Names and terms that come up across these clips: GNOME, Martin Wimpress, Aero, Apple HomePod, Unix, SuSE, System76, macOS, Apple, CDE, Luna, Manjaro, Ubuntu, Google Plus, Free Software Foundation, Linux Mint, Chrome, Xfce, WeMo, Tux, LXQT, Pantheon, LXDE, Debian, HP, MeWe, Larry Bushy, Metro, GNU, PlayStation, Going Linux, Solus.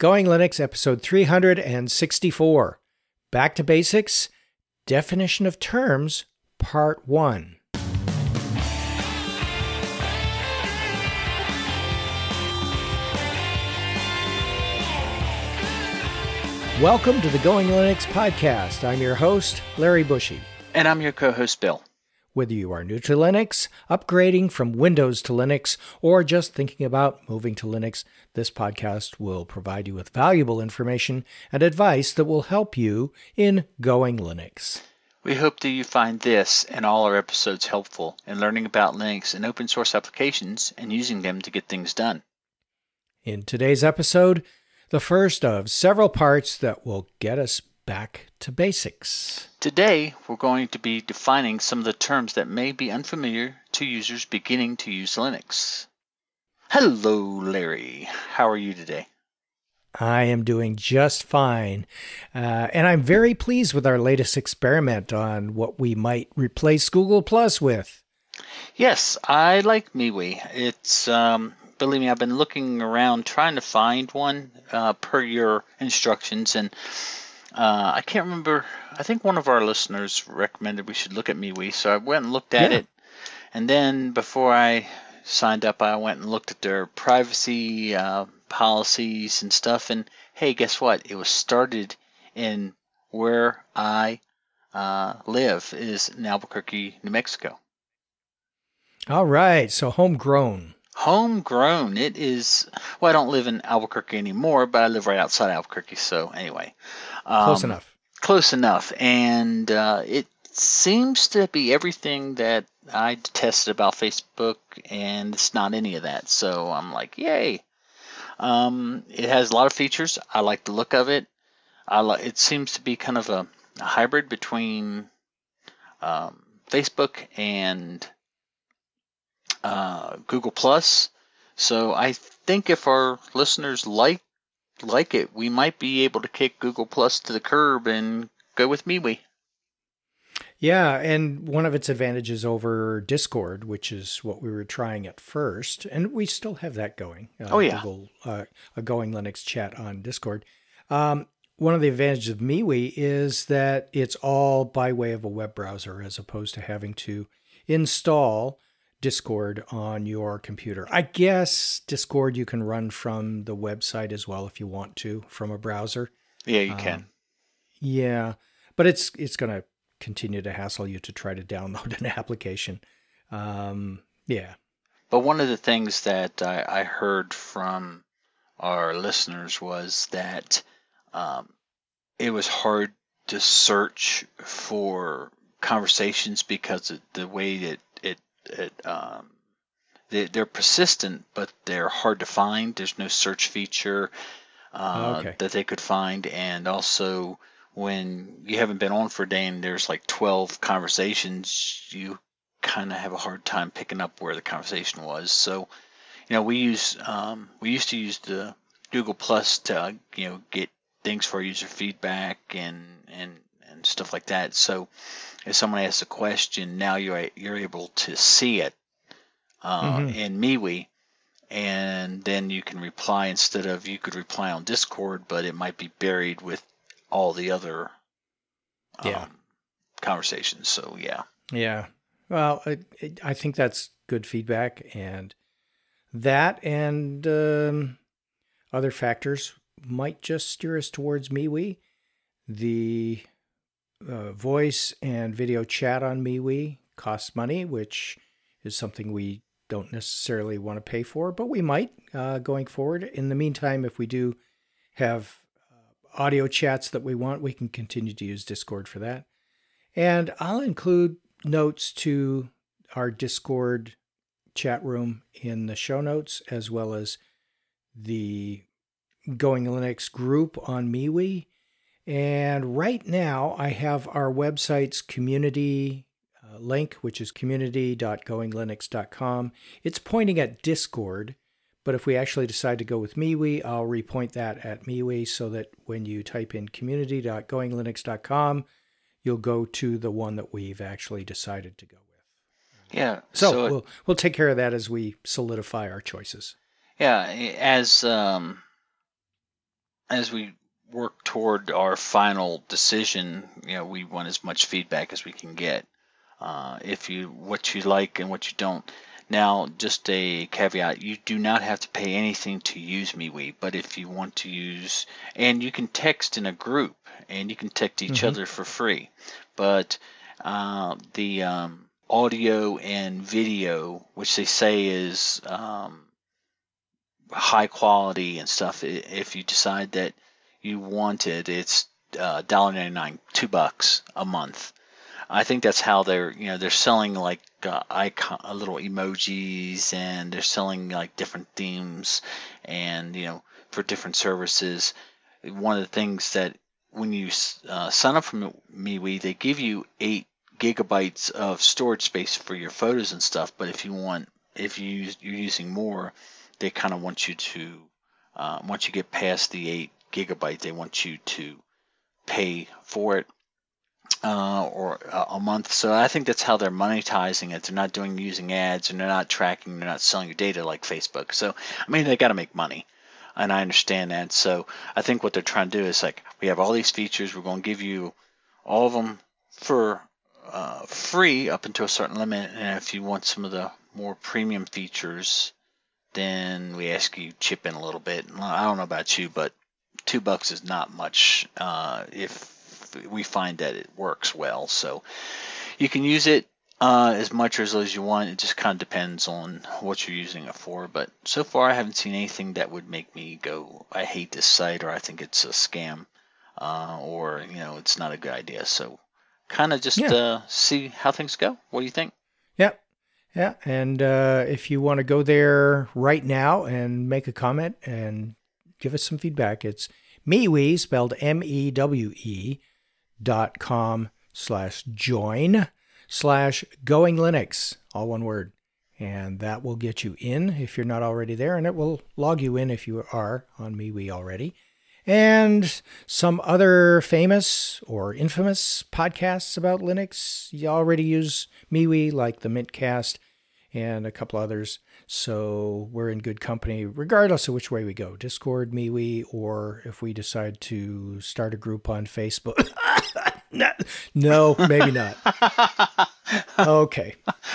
Going Linux, episode 364. Back to Basics, Definition of Terms, Part 1. Welcome to the Going Linux podcast. I'm your host, Larry Bushy. And I'm your co-host, Bill. Whether you are new to Linux, upgrading from Windows to Linux, or just thinking about moving to Linux, this podcast will provide you with valuable information and advice that will help you in Going Linux. We hope that you find this and all our episodes helpful in learning about Linux and open source applications and using them to get things done. In today's episode, the first of several parts that will get us back to basics. Today, we're going to be defining some of the terms that may be unfamiliar to users beginning to use Linux. Hello, Larry. How are you today? I am doing just fine. And I'm very pleased with our latest experiment on what we might replace Google Plus with. Yes, I like MeWe. It's... believe me, I've been looking around trying to find one per your instructions, and I can't remember. I think one of our listeners recommended we should look at MeWe, so I went and looked at it. And then before I signed up, I went and looked at their privacy policies and stuff. And hey, guess what? It was started in where I live, is in Albuquerque, New Mexico. All right, so homegrown. Homegrown. It is, well, I don't live in Albuquerque anymore, but I live right outside Albuquerque. So anyway, close enough. And it seems to be everything that I detested about Facebook, and it's not any of that. So I'm like, yay. It has a lot of features. I like the look of it. It seems to be kind of a hybrid between Facebook and Google Plus. So I think if our listeners like it, we might be able to kick Google Plus to the curb and go with MeWe. Yeah, and one of its advantages over Discord, which is what we were trying at first, and we still have that going. Google, a Going Linux chat on Discord. One of the advantages of MeWe is that it's all by way of a web browser as opposed to having to install Discord on your computer. I guess Discord you can run from the website as well if you want to, from a browser. Yeah, you can. Yeah, but it's going to continue to hassle you to try to download an application. But one of the things that I heard from our listeners was that it was hard to search for conversations because of the way that they're persistent, but they're hard to find. There's no search feature that they could find. And also, when you haven't been on for a day and there's like 12 conversations, you kind of have a hard time picking up where the conversation was. So, you know, we used to use the Google Plus to get things for user feedback and stuff like that. So if someone asks a question, now you're able to see it in MeWe, and then you can reply instead of, you could reply on Discord, but it might be buried with all the other conversations. So, yeah. Yeah. Well, I think that's good feedback, and that and other factors might just steer us towards MeWe. The voice and video chat on MeWe costs money, which is something we don't necessarily want to pay for, but we might going forward. In the meantime, if we do have audio chats that we want, we can continue to use Discord for that. And I'll include notes to our Discord chat room in the show notes, as well as the Going Linux group on MeWe. And right now, I have our website's community link, which is community.goinglinux.com. It's pointing at Discord, but if we actually decide to go with MeWe, I'll repoint that at MeWe so that when you type in community.goinglinux.com, you'll go to the one that we've actually decided to go with. Yeah. So we'll take care of that as we solidify our choices. Yeah, as as we work toward our final decision, you know, we want as much feedback as we can get. If you what you like and what you don't. Now, just a caveat, you do not have to pay anything to use MeWe, but if you want to use, and you can text in a group, and you can text each other for free, but the audio and video, which they say is high quality and stuff, if you decide that you want it, it's $1.99, $2 a month. I think that's how they're, you know, they're selling like icon, little emojis, and they're selling like different themes, and you know, for different services. One of the things that when you sign up for MeWe, they give you 8 gigabytes of storage space for your photos and stuff. But if you want, if you use, you're using more, they kind of want you to, once you get past the 8 gigabytes, they want you to pay for it. Or a month. So I think that's how they're monetizing it. They're not doing using ads, and they're not tracking, they're not selling your data like Facebook. So, I mean, they got to make money, and I understand that. So I think what they're trying to do is like, we have all these features. We're going to give you all of them for free up until a certain limit. And if you want some of the more premium features, then we ask you chip in a little bit. And I don't know about you, but $2 is not much if we find that it works well. So you can use it as much or as little as you want. It just kind of depends on what you're using it for. But so far I haven't seen anything that would make me go, I hate this site, or I think it's a scam, or, you know, it's not a good idea. So kind of just see how things go. What do you think? Yep. Yeah. And if you want to go there right now and make a comment and give us some feedback, it's MeWe, spelled M-E-W-E, .com/join/Going Linux, all one word. And that will get you in if you're not already there, and it will log you in if you are on MeWe already. And some other famous or infamous podcasts about Linux, you already use MeWe, like the Mintcast and a couple others. So we're in good company, regardless of which way we go, Discord, MeWe, or if we decide to start a group on Facebook. No, maybe not. Okay.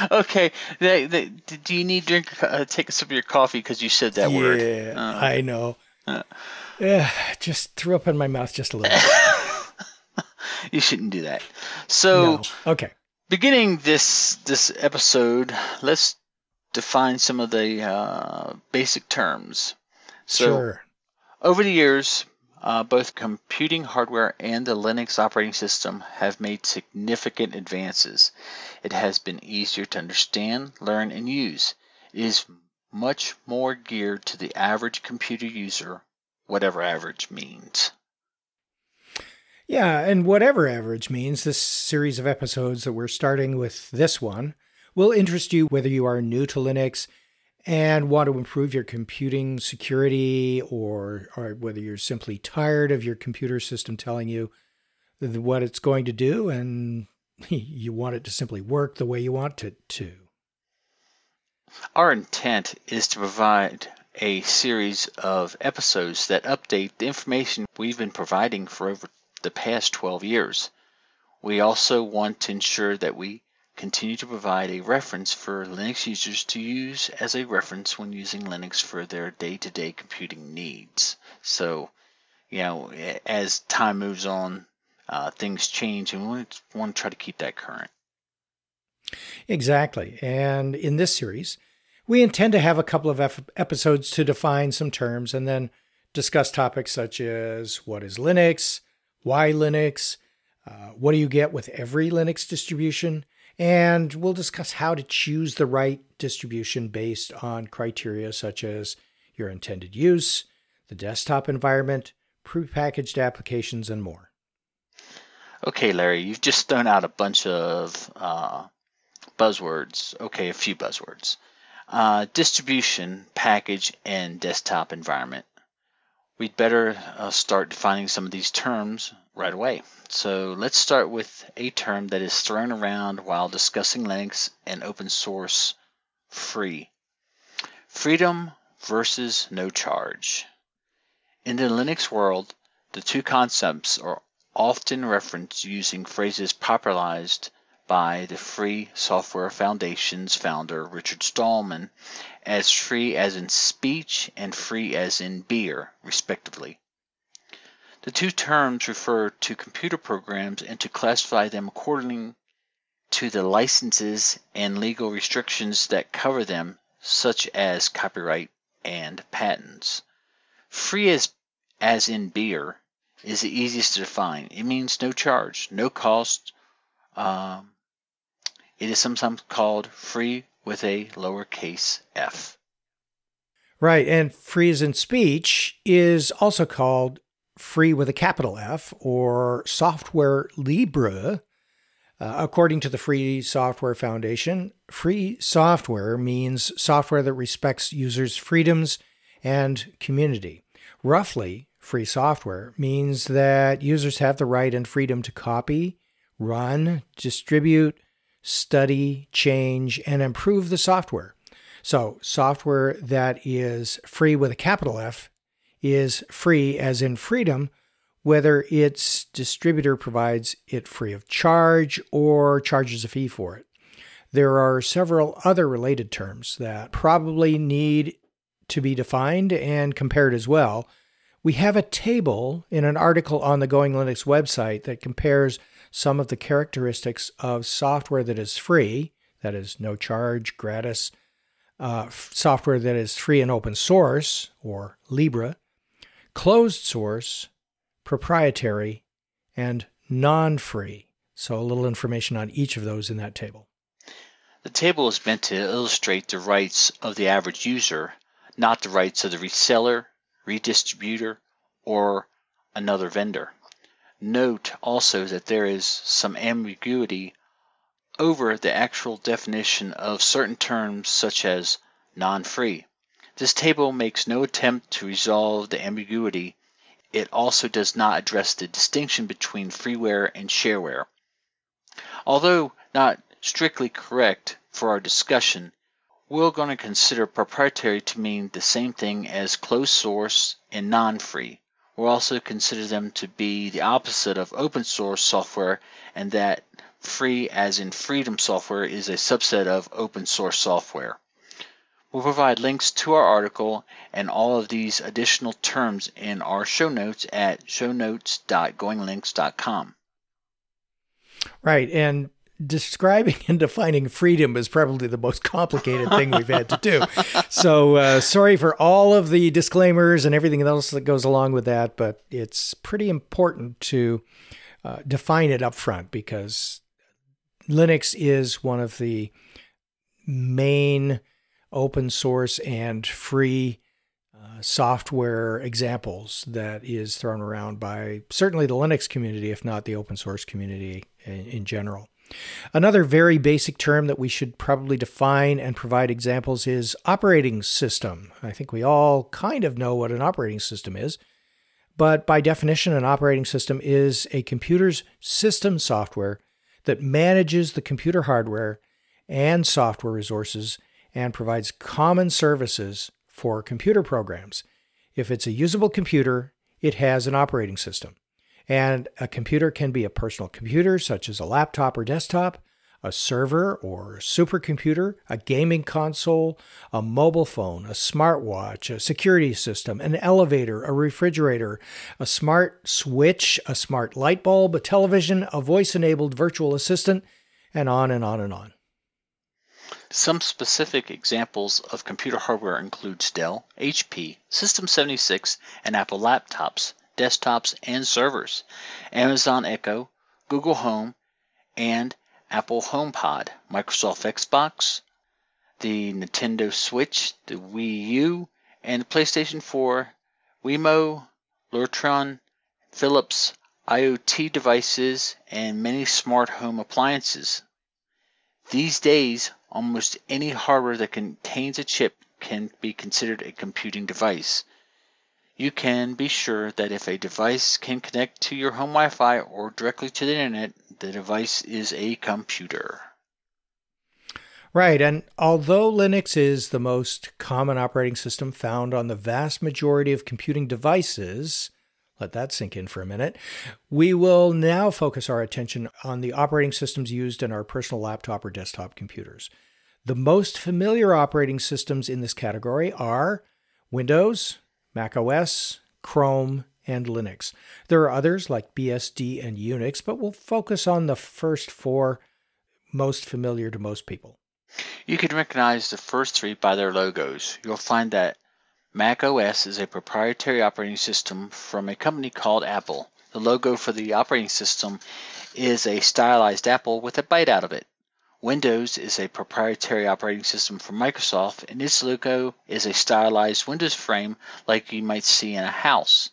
Okay. Do you need to drink, take a sip of your coffee because you said that word? Yeah, I know. Just threw up in my mouth just a little bit. You shouldn't do that. So, no. Okay. Beginning this episode, let's define some of the basic terms. So, sure. Over the years, both computing hardware and the Linux operating system have made significant advances. It has been easier to understand, learn, and use. It is much more geared to the average computer user, whatever average means. Yeah, and whatever average means, this series of episodes that we're starting with this one will interest you whether you are new to Linux and want to improve your computing security, or whether you're simply tired of your computer system telling you what it's going to do and you want it to simply work the way you want it to. Our intent is to provide a series of episodes that update the information we've been providing for over the past 12 years. We also want to ensure that we continue to provide a reference for Linux users to use as a reference when using Linux for their day-to-day computing needs. So, you know, as time moves on, things change, and we want to try to keep that current. Exactly. And in this series, we intend to have a couple of episodes to define some terms and then discuss topics such as what is Linux, why Linux, what do you get with every Linux distribution, and we'll discuss how to choose the right distribution based on criteria such as your intended use, the desktop environment, prepackaged applications, and more. Okay, Larry, you've just thrown out a bunch of buzzwords. Okay, a few buzzwords. Distribution, package, and desktop environment. We'd better start defining some of these terms right away. So let's start with a term that is thrown around while discussing Linux and open source: free. Freedom versus no charge. In the Linux world, the two concepts are often referenced using phrases popularized by the Free Software Foundation's founder, Richard Stallman, as free as in speech and free as in beer, respectively. The two terms refer to computer programs and to classify them according to the licenses and legal restrictions that cover them, such as copyright and patents. Free as in beer is the easiest to define. It means no charge, no cost. It is sometimes called free with a lowercase f. Right, and free as in speech is also called free with a capital F, or software libre. According to the Free Software Foundation, free software means software that respects users' freedoms and community. Roughly, free software means that users have the right and freedom to copy, run, distribute, study, change, and improve the software. So software that is free with a capital F is free as in freedom, whether its distributor provides it free of charge or charges a fee for it. There are several other related terms that probably need to be defined and compared as well. We have a table in an article on the Going Linux website that compares some of the characteristics of software that is free, that is no charge, gratis, software that is free and open source, or Libre, closed source, proprietary, and non-free. So a little information on each of those in that table. The table is meant to illustrate the rights of the average user, not the rights of the reseller, redistributor, or another vendor. Note also that there is some ambiguity over the actual definition of certain terms such as non-free. This table makes no attempt to resolve the ambiguity. It also does not address the distinction between freeware and shareware. Although not strictly correct for our discussion, we're going to consider proprietary to mean the same thing as closed source and non-free. We'll also consider them to be the opposite of open source software, and that free as in freedom software is a subset of open source software. We'll provide links to our article and all of these additional terms in our show notes at shownotes.goinglinux.com. Right, and describing and defining freedom is probably the most complicated thing we've had to do. So sorry for all of the disclaimers and everything else that goes along with that, but it's pretty important to define it up front, because Linux is one of the main open source and free software examples that is thrown around by certainly the Linux community, if not the open source community in general. Another very basic term that we should probably define and provide examples is operating system. I think we all kind of know what an operating system is, but by definition, an operating system is a computer's system software that manages the computer hardware and software resources and provides common services for computer programs. If it's a usable computer, it has an operating system. And a computer can be a personal computer, such as a laptop or desktop, a server or supercomputer, a gaming console, a mobile phone, a smartwatch, a security system, an elevator, a refrigerator, a smart switch, a smart light bulb, a television, a voice-enabled virtual assistant, and on and on and on. Some specific examples of computer hardware includes Dell, HP, System76, and Apple laptops, desktops, and servers, Amazon Echo, Google Home, and Apple HomePod, Microsoft Xbox, the Nintendo Switch, the Wii U, and the PlayStation 4, Wemo, Lurtron, Philips, IoT devices, and many smart home appliances. These days, almost any hardware that contains a chip can be considered a computing device. You can be sure that if a device can connect to your home Wi-Fi or directly to the internet, the device is a computer. Right. And although Linux is the most common operating system found on the vast majority of computing devices, let that sink in for a minute, we will now focus our attention on the operating systems used in our personal laptop or desktop computers. The most familiar operating systems in this category are Windows, macOS, Chrome, and Linux. There are others like BSD and Unix, but we'll focus on the first four most familiar to most people. You can recognize the first three by their logos. You'll find that macOS is a proprietary operating system from a company called Apple. The logo for the operating system is a stylized apple with a bite out of it. Windows is a proprietary operating system from Microsoft, and its logo is a stylized Windows frame like you might see in a house.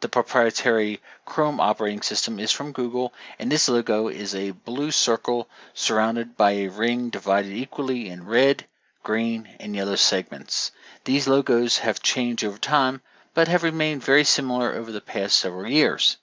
The proprietary Chrome operating system is from Google, and its logo is a blue circle surrounded by a ring divided equally in red, green, and yellow segments. These logos have changed over time, but have remained very similar over the past several years.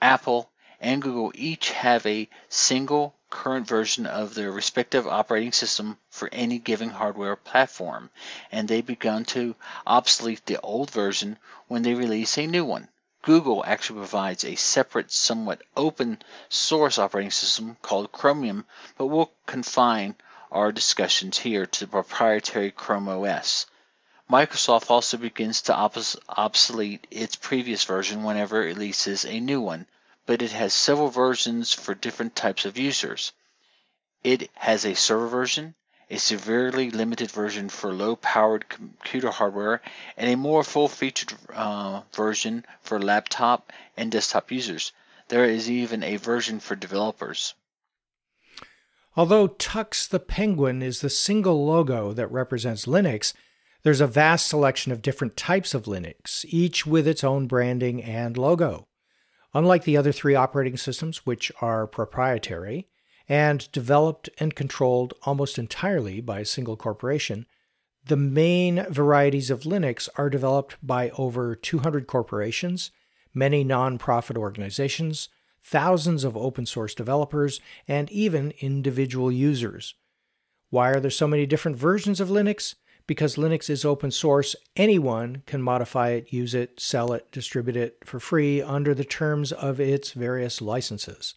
Apple and Google each have a single current version of their respective operating system for any given hardware platform, and they've begun to obsolete the old version when they release a new one. Google actually provides a separate, somewhat open source operating system called Chromium, but we'll confine our discussions here to the proprietary Chrome OS. Microsoft also begins to obsolete its previous version whenever it releases a new one, but it has several versions for different types of users. It has a server version, a severely limited version for low-powered computer hardware, and a more full-featured version for laptop and desktop users. There is even a version for developers. Although Tux the Penguin is the single logo that represents Linux, there's a vast selection of different types of Linux, each with its own branding and logo. Unlike the other three operating systems, which are proprietary and developed and controlled almost entirely by a single corporation, the main varieties of Linux are developed by over 200 corporations, many nonprofit organizations, thousands of open source developers, and even individual users. Why are there so many different versions of Linux? Because Linux is open source, anyone can modify it, use it, sell it, distribute it for free under the terms of its various licenses.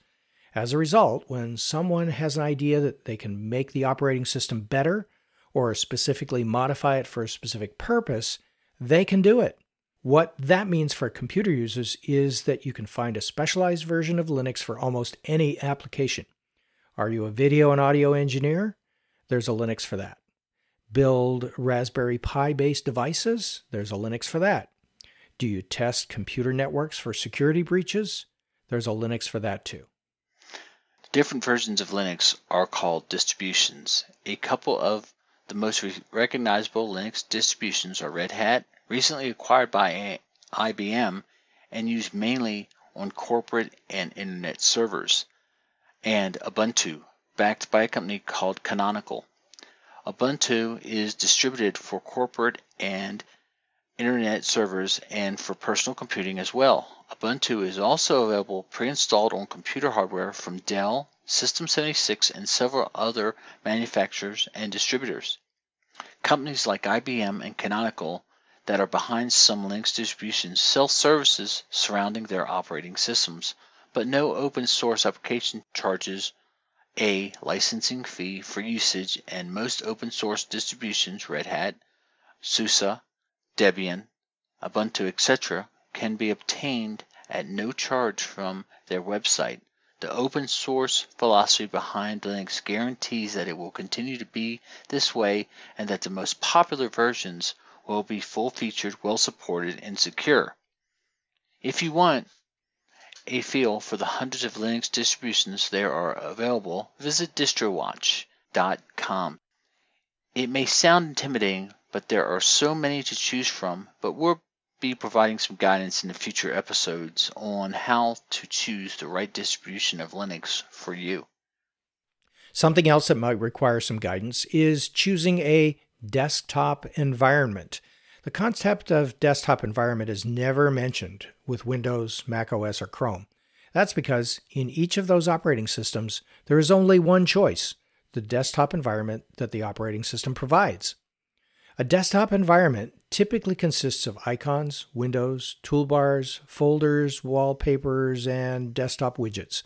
As a result, when someone has an idea that they can make the operating system better or specifically modify it for a specific purpose, they can do it. What that means for computer users is that you can find a specialized version of Linux for almost any application. Are you a video and audio engineer? There's a Linux for that. Build Raspberry Pi-based devices? There's a Linux for that. Do you test computer networks for security breaches? There's a Linux for that too. Different versions of Linux are called distributions. A couple of the most recognizable Linux distributions are Red Hat, recently acquired by IBM and used mainly on corporate and internet servers, and Ubuntu, backed by a company called Canonical. Ubuntu is distributed for corporate and internet servers and for personal computing as well. Ubuntu is also available pre-installed on computer hardware from Dell, System76, and several other manufacturers and distributors. Companies like IBM and Canonical that are behind some Linux distributions sell services surrounding their operating systems, but no open source application charges a licensing fee for usage, and most open source distributions, Red Hat, SUSE, Debian, Ubuntu, etc., can be obtained at no charge from their website. The open source philosophy behind Linux guarantees that it will continue to be this way and that the most popular versions will be full-featured, well-supported, and secure. If you want a feel for the hundreds of Linux distributions there are available, visit distrowatch.com. It may sound intimidating, but there are so many to choose from, but we'll be providing some guidance in the future episodes on how to choose the right distribution of Linux for you. Something else that might require some guidance is choosing a desktop environment. The concept of desktop environment is never mentioned with Windows, macOS, or Chrome. That's because in each of those operating systems, there is only one choice. the desktop environment that the operating system provides. A desktop environment typically consists of icons, windows, toolbars, folders, wallpapers, and desktop widgets.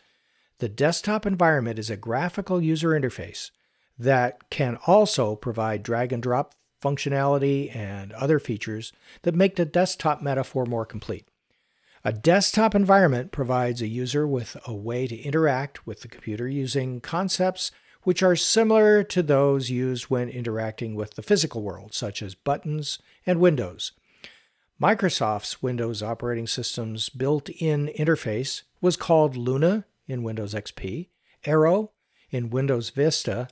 The desktop environment is a graphical user interface that can also provide drag-and-drop functionality and other features that make the desktop metaphor more complete. A desktop environment provides a user with a way to interact with the computer using concepts which are similar to those used when interacting with the physical world, such as buttons and windows. Microsoft's Windows operating system's built-in interface was called Luna in Windows XP, Aero in Windows Vista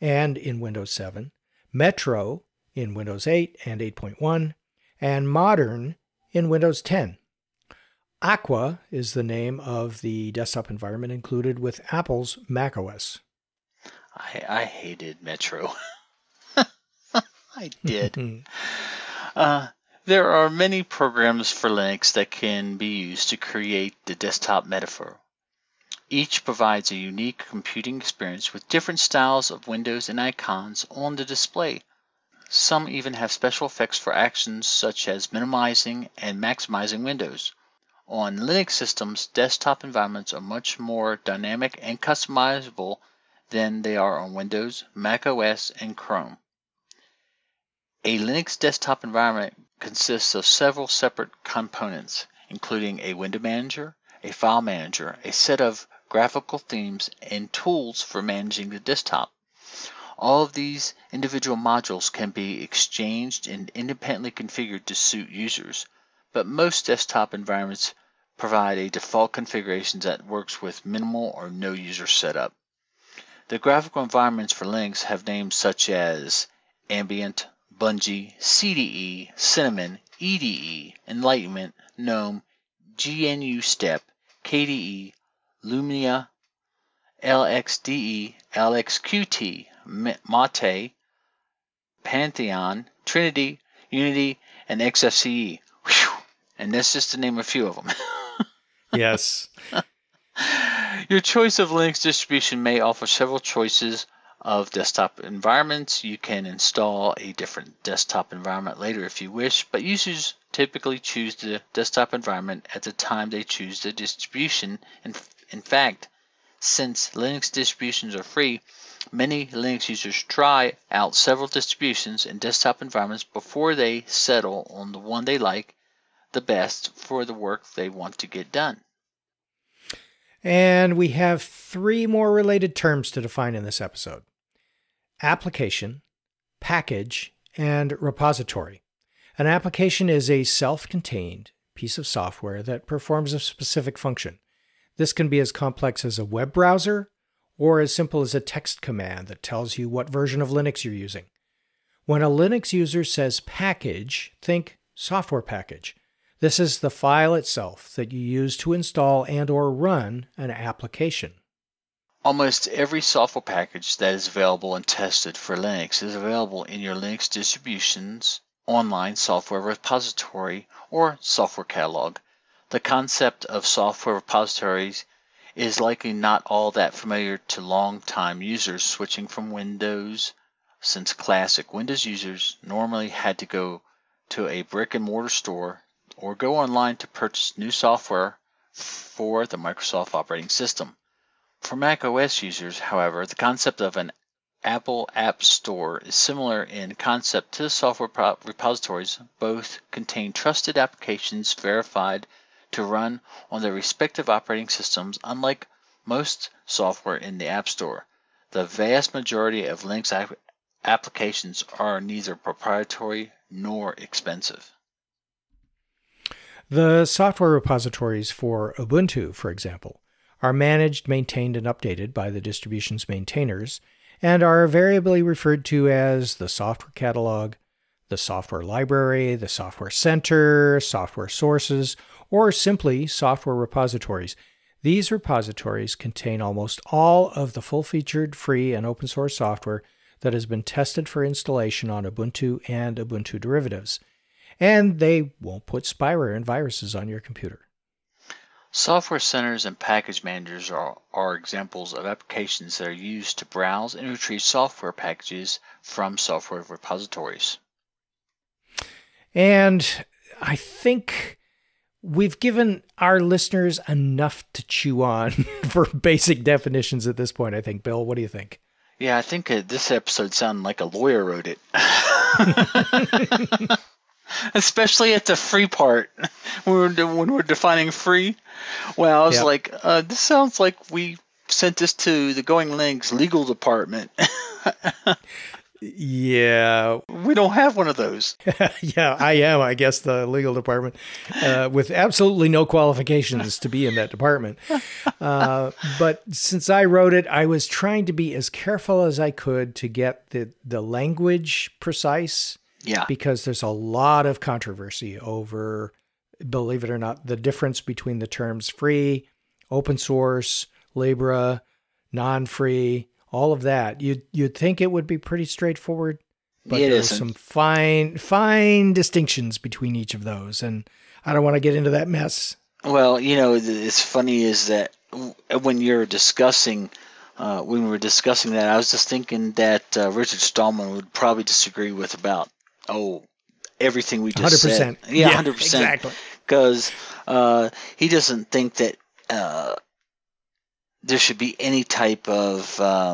and in Windows 7, Metro in Windows 8 and 8.1, and Modern in Windows 10. Aqua is the name of the desktop environment included with Apple's macOS. I hated Metro. I did. There are many programs for Linux that can be used to create the desktop metaphor. Each provides a unique computing experience with different styles of windows and icons on the display. Some even have special effects for actions such as minimizing and maximizing windows. On Linux systems, desktop environments are much more dynamic and customizable than they are on Windows, macOS, and Chrome. A Linux desktop environment consists of several separate components, including a window manager, a file manager, a set of graphical themes, and tools for managing the desktop. All of these individual modules can be exchanged and independently configured to suit users, but most desktop environments provide a default configuration that works with minimal or no user setup. The graphical environments for Linux have names such as Ambient, Bungie, CDE, Cinnamon, EDE, Enlightenment, GNOME, GNU Step, KDE, Lumia, LXDE, LXQT, Mate, Pantheon, Trinity, Unity, and Xfce. Whew. And that's just to name a few of them. Yes. Your choice of Linux distribution may offer several choices of desktop environments. You can install a different desktop environment later if you wish, but users typically choose the desktop environment at the time they choose the distribution. In fact, since Linux distributions are free, many Linux users try out several distributions and desktop environments before they settle on the one they like the best for the work they want to get done. And we have three more related terms to define in this episode: application, package, and repository. An application is a self-contained piece of software that performs a specific function. This can be as complex as a web browser or as simple as a text command that tells you what version of Linux you're using. When a Linux user says package, think software package. This is the file itself that you use to install and or run an application. Almost every software package that is available and tested for Linux is available in your Linux distribution's online software repository or software catalog. The concept of software repositories is likely not all that familiar to long-time users switching from Windows, since classic Windows users normally had to go to a brick-and-mortar store or go online to purchase new software for the Microsoft operating system. For macOS users, however, the concept of an Apple App Store is similar in concept to the software repositories. Both contain trusted applications verified to run on their respective operating systems, unlike most software in the App Store. The vast majority of Linux applications are neither proprietary nor expensive. The software repositories for Ubuntu, for example, are managed, maintained, and updated by the distribution's maintainers and are variably referred to as the software catalog, the software library, the software center, software sources, or simply software repositories. These repositories contain almost all of the full-featured, free, and open-source software that has been tested for installation on Ubuntu and Ubuntu derivatives. And they won't put spyware and viruses on your computer. Software centers and package managers are examples of applications that are used to browse and retrieve software packages from software repositories. And I think we've given our listeners enough to chew on for basic definitions at this point, I think. Bill, what do you think? Yeah, I think this episode sounded like a lawyer wrote it. Especially at the free part, when we're defining free. Well, I was like, this sounds like we sent this to the Going Linux legal department. Yeah. We don't have one of those. Yeah, I guess, the legal department with absolutely no qualifications to be in that department. But since I wrote it, I was trying to be as careful as I could to get the language precise. Yeah. Because there's a lot of controversy over, believe it or not, the difference between the terms free, open source, Libre, non-free, all of that. You'd think it would be pretty straightforward, but there's some fine distinctions between each of those, and I don't want to get into that mess. Well, it's funny is that when we were discussing that, I was just thinking that Richard Stallman would probably disagree with about everything we just 100%. Said. Yeah, 100%. Exactly. Because he doesn't think that there should be any type of, I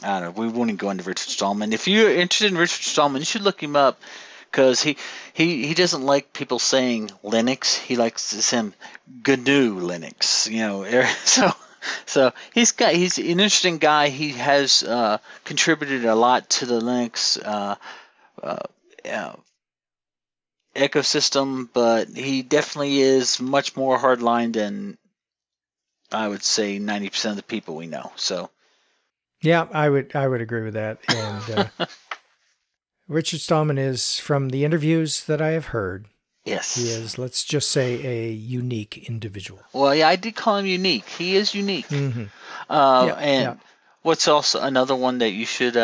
don't know, we won't even go into Richard Stallman. If you're interested in Richard Stallman, you should look him up, because he doesn't like people saying Linux. He likes to say GNU Linux, So he's an interesting guy. He has contributed a lot to the Linux ecosystem, but he definitely is much more hardline than I would say 90% of the people we know. So, yeah, I would agree with that. And Richard Stallman is, from the interviews that I have heard, yes, he is, let's just say, a unique individual. Well, yeah, I did call him unique. He is unique. Mm-hmm. What's also another one that you should,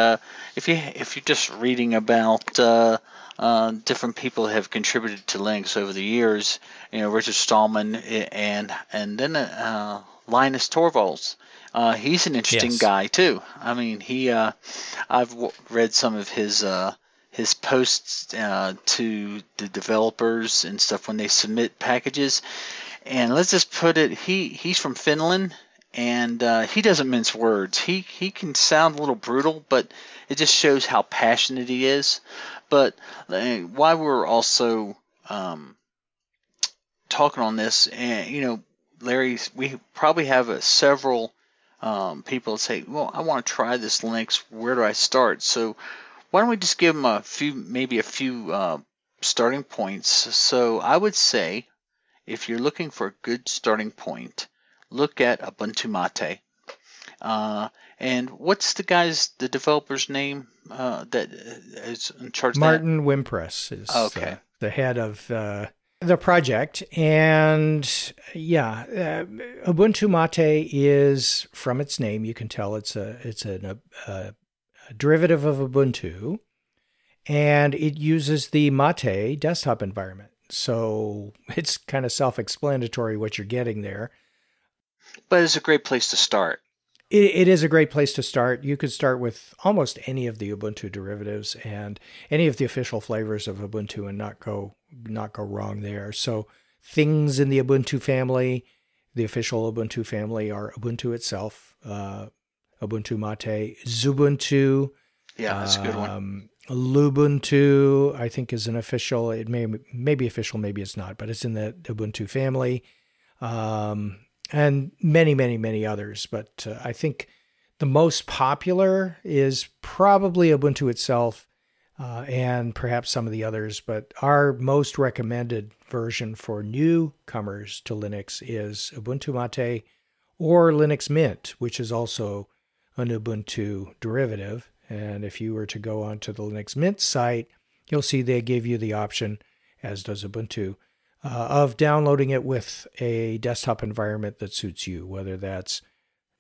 if you're just reading about different people who have contributed to Linux over the years, Richard Stallman and then Linus Torvalds. He's an interesting guy too. I mean, I've read some of his posts to the developers and stuff when they submit packages. And let's just put it, he's from Finland, and he doesn't mince words. He can sound a little brutal, but it just shows how passionate he is. But while we're also talking on this, and Larry, we probably have several people that say, well, I want to try this Linux. Where do I start? So why don't we just give them a few starting points? So I would say, if you're looking for a good starting point, look at Ubuntu Mate. And what's the developer's name that is in charge of that? Martin Wimpress is the head of the project. And Ubuntu Mate is, from its name, you can tell it's a derivative of Ubuntu, and it uses the Mate desktop environment. So it's kind of self-explanatory what you're getting there. But it's a great place to start. It is a great place to start. You could start with almost any of the Ubuntu derivatives and any of the official flavors of Ubuntu and not go wrong there. So things in the Ubuntu family, the official Ubuntu family, are Ubuntu itself, Ubuntu Mate, Zubuntu. Yeah, that's a good one. Lubuntu, I think, is an official. It may be official, maybe it's not, but it's in the Ubuntu family. And many, many, many others. But I think the most popular is probably Ubuntu itself and perhaps some of the others. But our most recommended version for newcomers to Linux is Ubuntu Mate or Linux Mint, which is also an Ubuntu derivative. And if you were to go onto the Linux Mint site, you'll see they give you the option, as does Ubuntu, of downloading it with a desktop environment that suits you, whether that's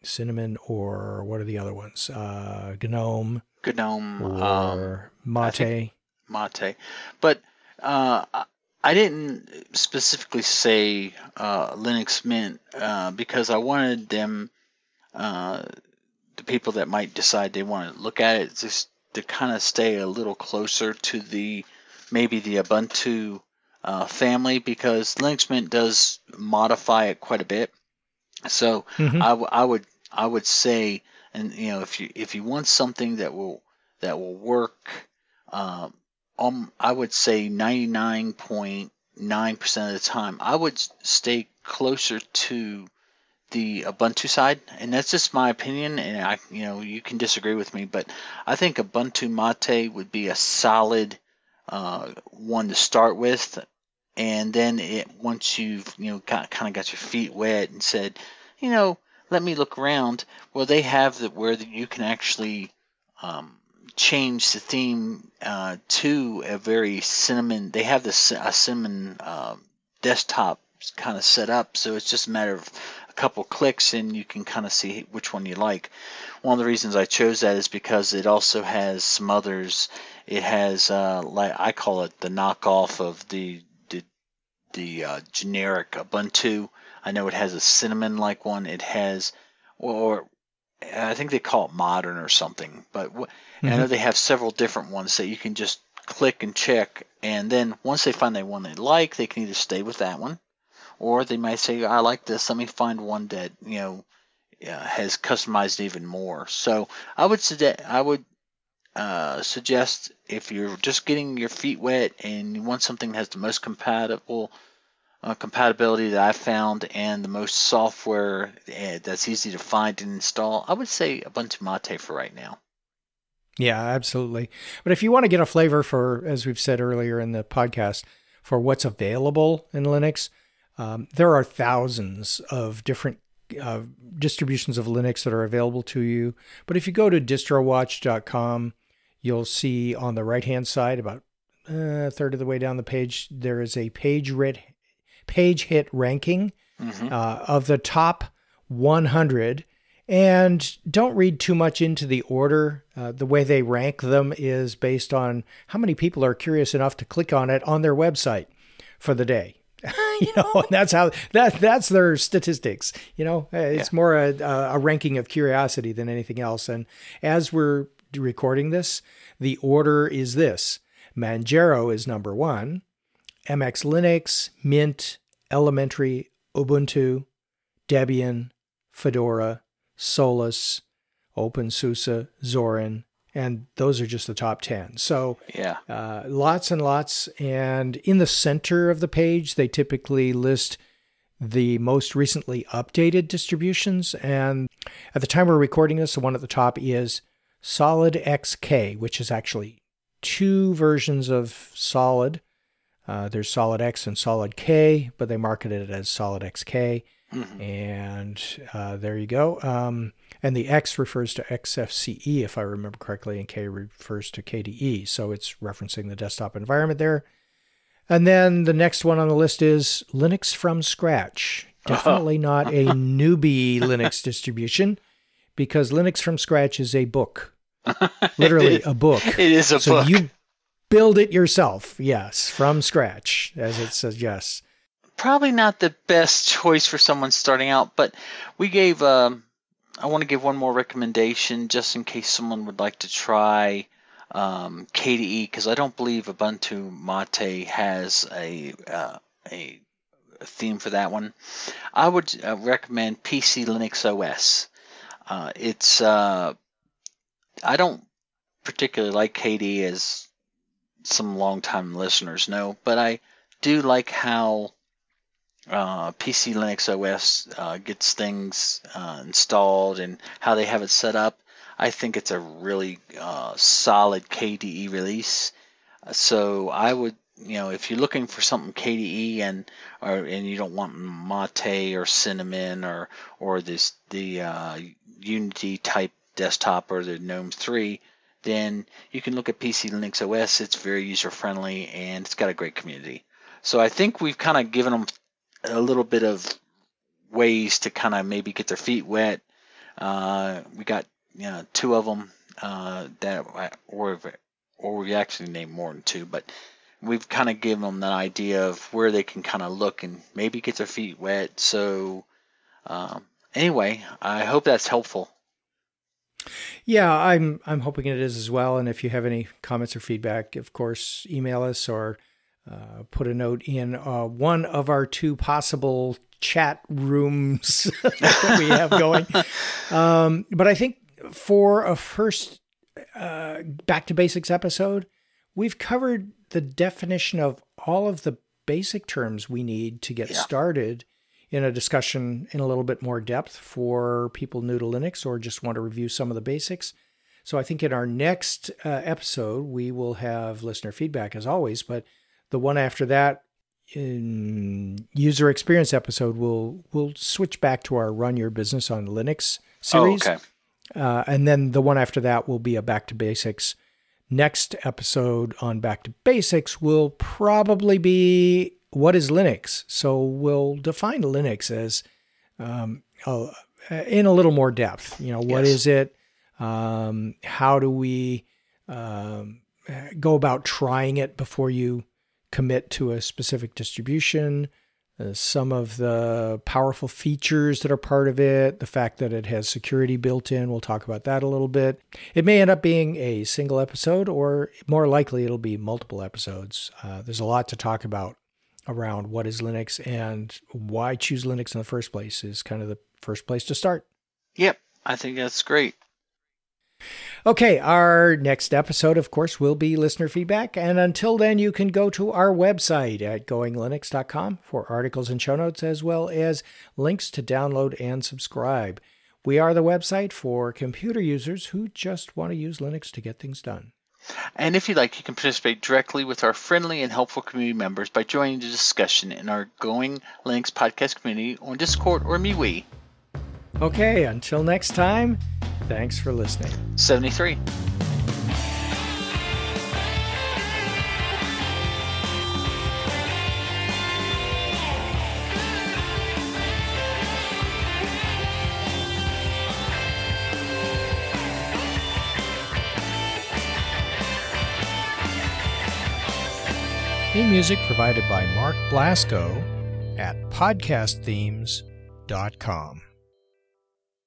Cinnamon or what are the other ones? GNOME or Mate. But I didn't specifically say Linux Mint because I wanted them, the people that might decide they want to look at it, just to kind of stay a little closer to the maybe the Ubuntu family, because Linux Mint does modify it quite a bit. So I would say, and you know, if you want something that will work. I would say 99.9% of the time, I would stay closer to the Ubuntu side, and that's just my opinion. And you can disagree with me, but I think Ubuntu Mate would be a solid one to start with, and then once you've kind of got your feet wet and said, let me look around. Well, they have that where you can actually change the theme to a very Cinnamon. They have a Cinnamon desktop kind of set up, so it's just a matter of a couple clicks, and you can kind of see which one you like. One of the reasons I chose that is because it also has some others. It has, like I call it, the knockoff of the generic Ubuntu. I know it has a Cinnamon-like one. It has, or I think they call it modern or something, but I know they have several different ones that you can just click and check, and then once they find the one they like, they can either stay with that one, or they might say, I like this, let me find one that has customized even more. So I would suggest, if you're just getting your feet wet and you want something that has the most compatibility that I found and the most software that's easy to find and install, I would say Ubuntu Mate for right now. Yeah, absolutely. But if you want to get a flavor for, as we've said earlier in the podcast, for what's available in Linux, there are thousands of different distributions of Linux that are available to you. But if you go to distrowatch.com, you'll see on the right-hand side, about a third of the way down the page, there is a page hit ranking of the top 100, and don't read too much into the order. The way they rank them is based on how many people are curious enough to click on it on their website for the day. And that's how that's their statistics. It's more a ranking of curiosity than anything else. And as we're recording this, the order is this: Manjaro is number one. MX Linux, Mint, Elementary, Ubuntu, Debian, Fedora, Solus, OpenSUSE, Zorin, and those are just the top 10. So lots and lots. And in the center of the page, they typically list the most recently updated distributions. And at the time we're recording this, the one at the top is Solid XK, which is actually two versions of Solid. There's Solid X and Solid K, but they marketed it as Solid XK. And there you go. And the X refers to Xfce, if I remember correctly, and K refers to KDE. So it's referencing the desktop environment there. And then the next one on the list is Linux from Scratch. Definitely not a newbie Linux distribution, because Linux from Scratch is a book. Literally a book. It is a book. Build it yourself, yes, from scratch, as it says, yes. Probably not the best choice for someone starting out, but we gave, I want to give one more recommendation just in case someone would like to try KDE, because I don't believe Ubuntu Mate has a theme for that one. I would recommend PC Linux OS. I don't particularly like KDE, as some long-time listeners know, but I do like how PC Linux OS gets things installed and how they have it set up. I think it's a really solid KDE release. So I would, if you're looking for something KDE and you don't want Mate or Cinnamon or this Unity type desktop or the GNOME 3, then you can look at PC Linux OS. It's very user-friendly, and it's got a great community. So I think we've kind of given them a little bit of ways to kind of maybe get their feet wet. We got two of them that, or we actually named more than two, but we've kind of given them that idea of where they can kind of look and maybe get their feet wet. So anyway, I hope that's helpful. Yeah, I'm hoping it is as well. And if you have any comments or feedback, of course, email us or put a note in one of our two possible chat rooms that we have going. But I think for a first Back to Basics episode, we've covered the definition of all of the basic terms we need to get started in a discussion in a little bit more depth for people new to Linux or just want to review some of the basics. So I think in our next episode, we will have listener feedback as always, but the one after that, in user experience episode, we'll switch back to our Run Your Business on Linux series. Oh, okay. And then the one after that will be a Back to Basics. Next episode on Back to Basics will probably be what is Linux? So we'll define Linux as in a little more depth. You know, what is it? How do we go about trying it before you commit to a specific distribution? Some of the powerful features that are part of it, the fact that it has security built in, we'll talk about that a little bit. It may end up being a single episode, or more likely it'll be multiple episodes. There's a lot to talk about around what is Linux and why choose Linux in the first place is kind of the first place to start. Yep, I think that's great. Okay, our next episode, of course, will be listener feedback. And until then, you can go to our website at goinglinux.com for articles and show notes, as well as links to download and subscribe. We are the website for computer users who just want to use Linux to get things done. And if you'd like, you can participate directly with our friendly and helpful community members by joining the discussion in our Going Linux podcast community on Discord or MeWe. Okay, until next time, thanks for listening. 73. Theme music provided by Mark Blasco at podcastthemes.com.